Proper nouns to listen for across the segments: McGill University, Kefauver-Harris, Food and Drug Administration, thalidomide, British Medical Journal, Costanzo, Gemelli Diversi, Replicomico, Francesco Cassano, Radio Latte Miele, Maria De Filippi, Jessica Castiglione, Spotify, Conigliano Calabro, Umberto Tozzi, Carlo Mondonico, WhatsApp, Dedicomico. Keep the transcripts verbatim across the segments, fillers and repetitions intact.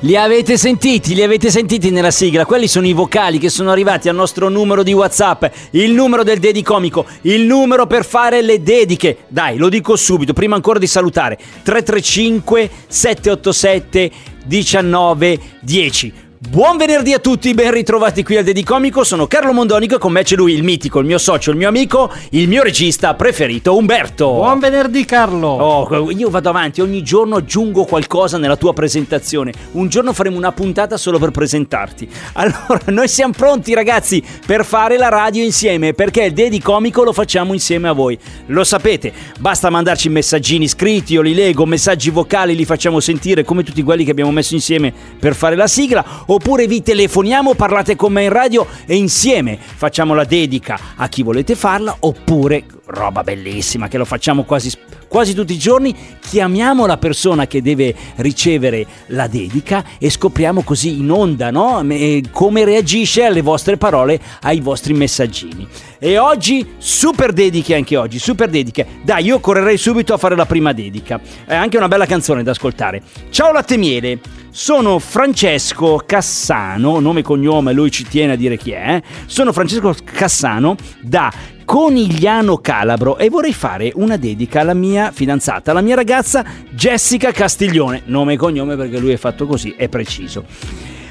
Li avete sentiti, li avete sentiti nella sigla. Quelli sono i vocali che sono arrivati al nostro numero di WhatsApp, il numero del Dedicomico, il numero per fare le dediche. Dai, lo dico subito, prima ancora di salutare: tre tre cinque sette otto sette uno nove uno zero. Buon venerdì a tutti, ben ritrovati qui al Dedicomico. Sono Carlo Mondonico e con me c'è lui, il mitico, il mio socio, il mio amico, il mio regista preferito, Umberto. Buon venerdì, Carlo. Oh, io vado avanti, ogni giorno aggiungo qualcosa nella tua presentazione. Un giorno faremo una puntata solo per presentarti. Allora, noi siamo pronti, ragazzi, per fare la radio insieme, perché il Dedicomico lo facciamo insieme a voi. Lo sapete, basta mandarci messaggini scritti, io li leggo, messaggi vocali li facciamo sentire come tutti quelli che abbiamo messo insieme per fare la sigla. Oppure vi telefoniamo, parlate con me in radio e insieme facciamo la dedica a chi volete farla. Oppure, roba bellissima che lo facciamo quasi, quasi tutti i giorni, chiamiamo la persona che deve ricevere la dedica e scopriamo così in onda, no? E come reagisce alle vostre parole, ai vostri messaggini. E oggi super dediche, anche oggi super dediche. Dai, io correrei subito a fare la prima dedica. È anche una bella canzone da ascoltare. Ciao Latte Miele, sono Francesco Cassano, nome e cognome, lui ci tiene a dire chi è. Sono Francesco Cassano da Conigliano Calabro e vorrei fare una dedica alla mia fidanzata, alla mia ragazza Jessica Castiglione, nome e cognome perché lui è fatto così, è preciso.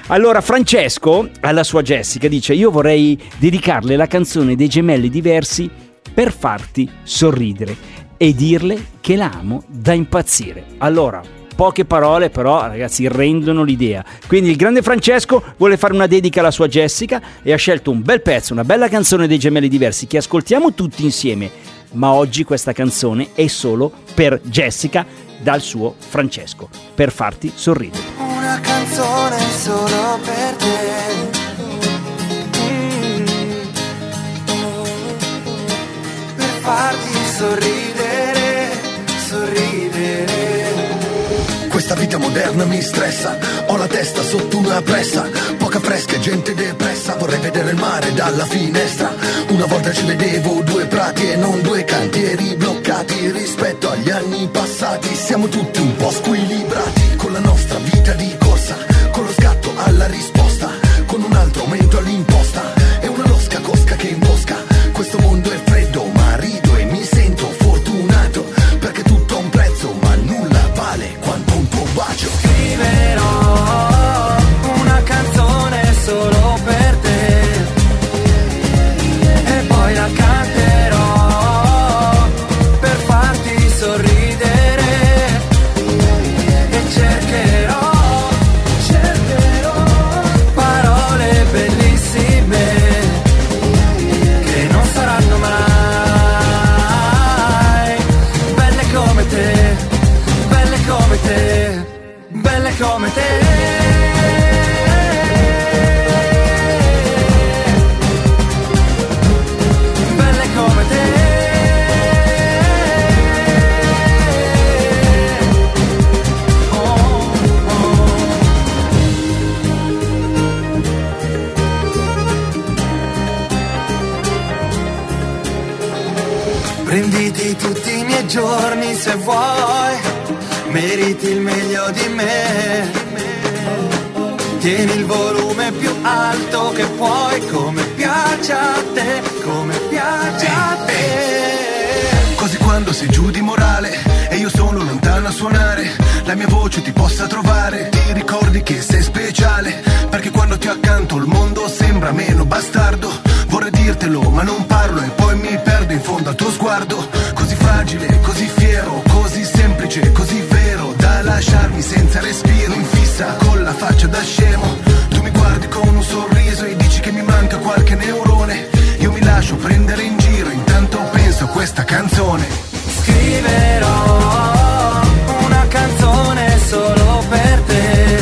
Allora, Francesco alla sua Jessica dice: io vorrei dedicarle la canzone dei Gemelli Diversi, Per farti sorridere, e dirle che la amo da impazzire. Allora, poche parole però, ragazzi, rendono l'idea. Quindi il grande Francesco vuole fare una dedica alla sua Jessica e ha scelto un bel pezzo, una bella canzone dei Gemelli Diversi che ascoltiamo tutti insieme. Ma oggi questa canzone è solo per Jessica, dal suo Francesco. Per farti sorridere. Una canzone solo per te, mm-hmm. Per farti sorridere, sorridere. Questa vita moderna mi stressa, ho la testa sotto una pressa, poca fresca e gente depressa, vorrei vedere il mare dalla finestra. Una volta ci vedevo due prati e non due cantieri bloccati, rispetto agli anni passati siamo tutti un po' squilibrati, con la nostra vita di corsa, con lo scatto alla risposta, con un altro aumento all'imposta e una losca cosca che imbosca. Questo mondo è freddo ma rido e mi sento fortunato, perché tutto ha un prezzo ma nulla vale quanto un tuo bacio. Scriverò una canzone solo per te e poi la canterò per farti sorridere, e cercherò, cercherò parole bellissime che non saranno mai belle come te, belle come te, belle come te. Prenditi tutti i miei giorni se vuoi, meriti il meglio di me. Tieni il volume più alto che puoi, come piace a te, come piace a te. Così quando sei giù di morale e io sono lontano a suonare, la mia voce ti possa trovare, ti ricordi che sei speciale, perché quando ti ho accanto il mondo sembra meno bastardo. Vorrei dirtelo ma non parlo e poi mi perdo in fondo al tuo sguardo, così fragile, così fiero, così semplice, così vero, da lasciarmi senza respiro, in fissa con la faccia da scemo. Tu mi guardi con un sorriso e dici che mi manca qualche neurone, io mi lascio prendere in giro, intanto penso a questa canzone. Scriverò una canzone solo per te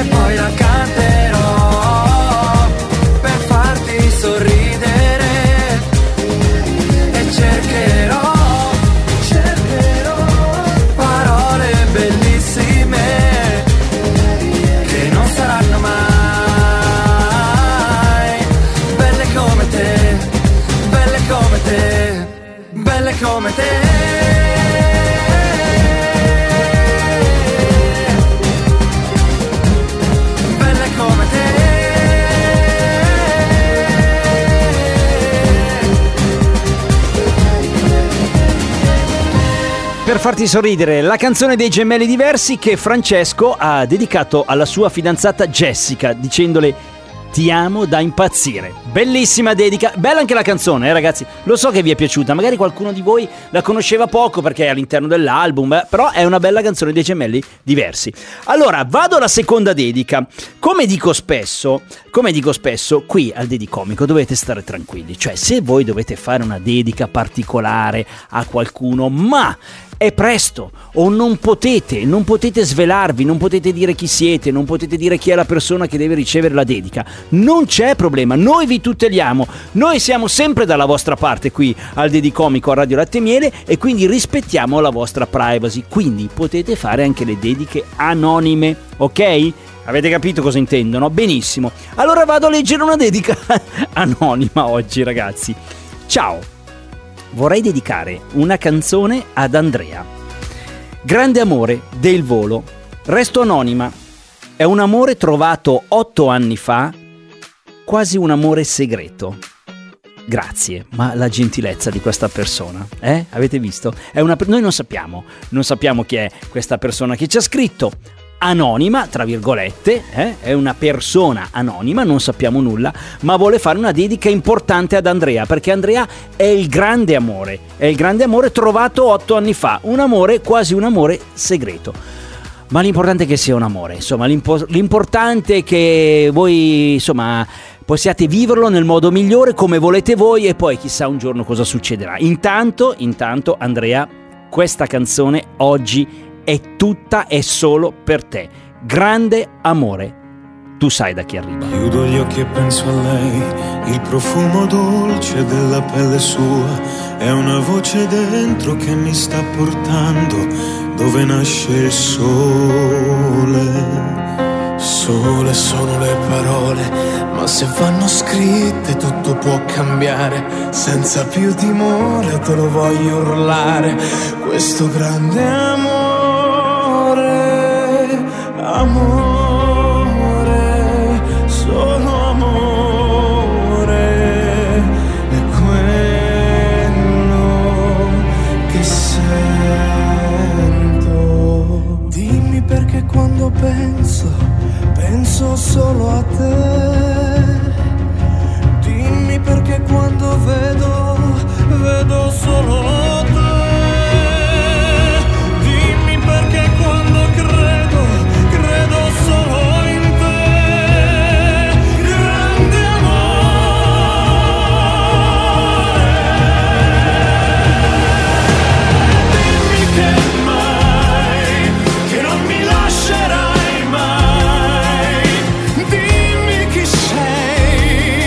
e poi la canterò. So come te. Per farti sorridere, la canzone dei Gemelli Diversi che Francesco ha dedicato alla sua fidanzata Jessica, dicendole ti amo da impazzire. Bellissima dedica, bella anche la canzone, eh ragazzi, lo so che vi è piaciuta, magari qualcuno di voi la conosceva poco perché è all'interno dell'album, eh, però è una bella canzone dei Gemelli Diversi. Allora, vado alla seconda dedica. Come dico spesso, come dico spesso, qui al Dedicomico dovete stare tranquilli, cioè se voi dovete fare una dedica particolare a qualcuno, ma è presto o non potete, non potete svelarvi, non potete dire chi siete, non potete dire chi è la persona che deve ricevere la dedica, non c'è problema, noi vi tuteliamo, noi siamo sempre dalla vostra parte qui al Dedicomico a Radio Latte Miele e quindi rispettiamo la vostra privacy, quindi potete fare anche le dediche anonime, ok? Avete capito cosa intendono? Benissimo, allora vado a leggere una dedica anonima oggi ragazzi. Ciao! Vorrei dedicare una canzone ad Andrea. Grande amore del volo. Resto anonima. È un amore trovato otto anni fa, quasi un amore segreto. Grazie, ma la gentilezza di questa persona, eh? Avete visto? È una... Noi non sappiamo, non sappiamo chi è questa persona che ci ha scritto. Anonima, tra virgolette, eh? È una persona anonima, non sappiamo nulla, ma vuole fare una dedica importante ad Andrea, perché Andrea è il grande amore, è il grande amore trovato otto anni fa, un amore, quasi un amore segreto. Ma l'importante è che sia un amore, insomma, l'impo- l'importante è che voi, insomma, possiate viverlo nel modo migliore, come volete voi, e poi chissà un giorno cosa succederà. Intanto, intanto, Andrea, questa canzone oggi è tutta e solo per te. Grande amore, tu sai da chi arriva. Chiudo gli occhi e penso a lei, il profumo dolce della pelle sua, è una voce dentro che mi sta portando dove nasce il sole. Sole sono le parole, ma se vanno scritte tutto può cambiare, senza più timore te lo voglio urlare, questo grande amore. Amore, solo amore, è quello che sento. Dimmi perché quando penso, penso solo a te. Dimmi perché quando vedo, vedo solo te. Dimmi perché quando credo, credo solo in te, grande amore. Dimmi che mai, che non mi lascerai mai. Dimmi chi sei,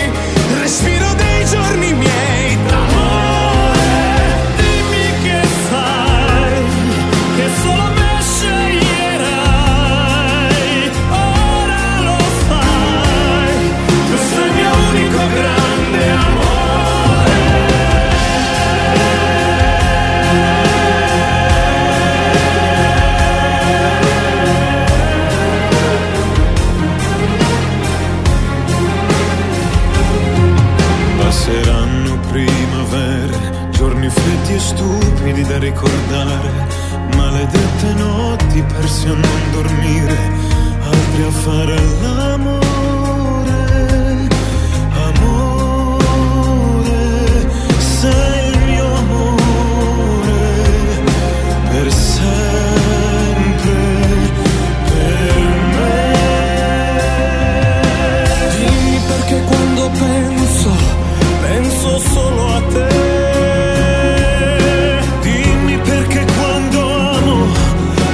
respiro dei giorni miei, amore. Dimmi che sai, che solo me sceglierai. Passeranno primavere, giorni freddi e stupidi da ricordare, maledette notti persi a non dormire, altri a fare l'amore. Amore, sei il mio amore, per sempre, per me. Dimmi perché quando penso, penso solo a te. Dimmi perché quando amo,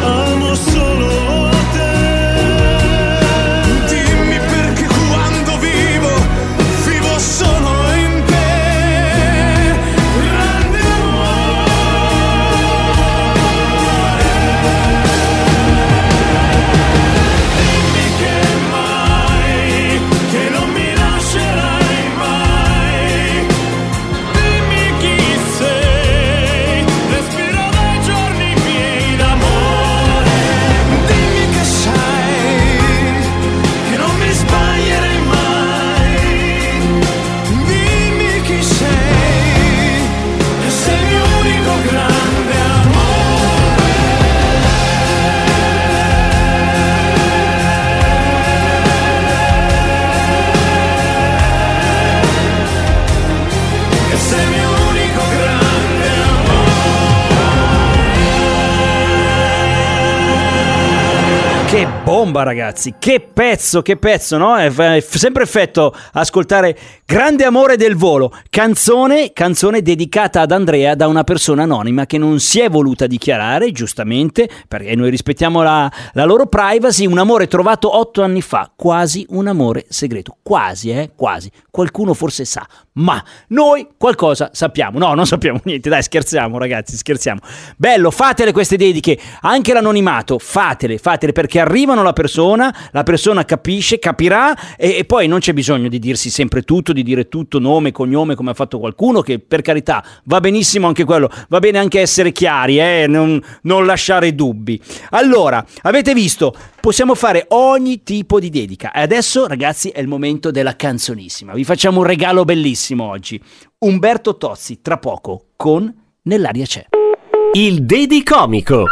amo solo te. Dimmi perché bomba, ragazzi, che pezzo, che pezzo, no? È, è sempre effetto ascoltare Grande Amore del Volo, canzone, canzone dedicata ad Andrea da una persona anonima che non si è voluta dichiarare, giustamente, perché noi rispettiamo la, la loro privacy. Un amore trovato otto anni fa, quasi un amore segreto, quasi, eh, quasi, qualcuno forse sa, ma noi qualcosa sappiamo, no, non sappiamo niente, dai, scherziamo ragazzi, scherziamo. Bello, fatele queste dediche, anche l'anonimato, fatele, fatele, perché arrivano alla persona, la persona capisce, capirà e, e poi non c'è bisogno di dirsi sempre tutto, di dire tutto, nome, cognome, come ha fatto qualcuno, che per carità va benissimo anche quello, va bene anche essere chiari, eh, non, non lasciare dubbi. Allora, avete visto, possiamo fare ogni tipo di dedica e adesso ragazzi è il momento della canzonissima, vi facciamo un regalo bellissimo oggi, Umberto Tozzi tra poco con Nell'aria c'è. Il Dedicomico.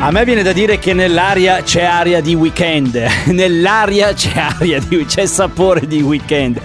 A me viene da dire che nell'aria c'è aria di weekend, nell'aria c'è aria di, c'è sapore di weekend.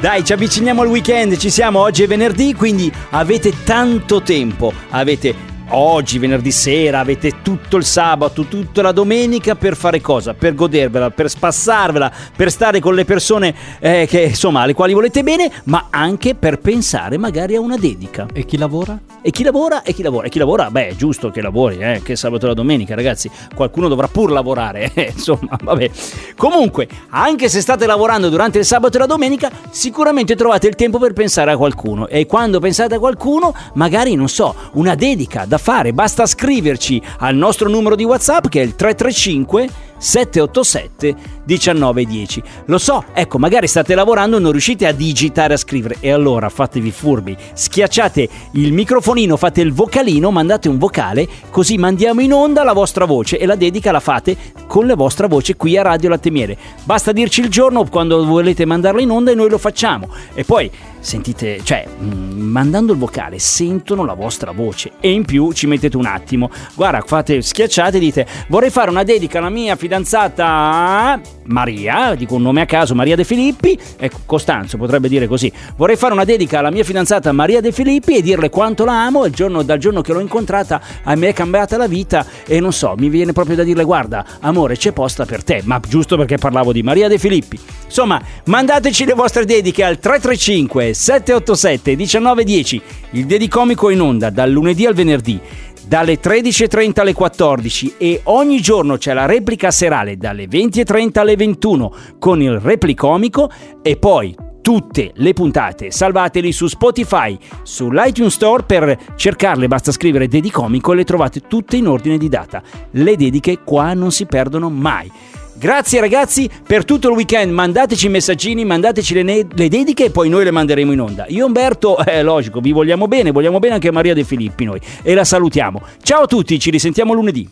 Dai, ci avviciniamo al weekend, ci siamo, oggi è venerdì, quindi avete tanto tempo, avete oggi, venerdì sera, avete tutto il sabato, tutta la domenica per fare cosa? Per godervela, per spassarvela, per stare con le persone eh, che, insomma, alle quali volete bene, ma anche per pensare magari a una dedica. E chi lavora? E chi lavora? E chi lavora? E chi lavora? Beh, è giusto che lavori, eh, che sabato e la domenica, ragazzi, qualcuno dovrà pur lavorare, eh, insomma, vabbè. Comunque, anche se state lavorando durante il sabato e la domenica, sicuramente trovate il tempo per pensare a qualcuno. E quando pensate a qualcuno, magari, non so, una dedica da fare, basta scriverci al nostro numero di WhatsApp che è il tre tre cinque sette otto sette uno nove uno zero. Lo so, ecco, magari state lavorando e non riuscite a digitare, a scrivere, e allora fatevi furbi, schiacciate il microfonino, fate il vocalino, mandate un vocale, così mandiamo in onda la vostra voce e la dedica la fate con la vostra voce qui a Radio Latte Miele. Basta dirci il giorno quando volete mandarla in onda e noi lo facciamo. E poi sentite, cioè, mandando il vocale sentono la vostra voce e in più ci mettete un attimo. Guarda, fate, schiacciate e dite: vorrei fare una dedica alla mia fidanzata Maria, dico un nome a caso, Maria De Filippi, ecco, Costanzo potrebbe dire così: vorrei fare una dedica alla mia fidanzata Maria De Filippi e dirle quanto la amo, il giorno, dal giorno che l'ho incontrata a me è cambiata la vita e non so, mi viene proprio da dirle: guarda amore, c'è posta per te, ma giusto perché parlavo di Maria De Filippi. Insomma, mandateci le vostre dediche al tre tre cinque sette otto sette uno nove uno zero. Il Dedicomico in onda dal lunedì al venerdì dalle tredici e trenta alle quattordici e ogni giorno c'è la replica serale dalle venti e trenta alle ventuno con il Replicomico, e poi tutte le puntate salvateli su Spotify, sull'iTunes Store, per cercarle basta scrivere Dedicomico e le trovate tutte in ordine di data. Le dediche qua non si perdono mai. Grazie ragazzi per tutto il weekend, mandateci i messaggini, mandateci le, ne- le dediche e poi noi le manderemo in onda. Io Umberto, è eh, logico, vi vogliamo bene, vogliamo bene anche Maria De Filippi noi e la salutiamo. Ciao a tutti, ci risentiamo lunedì.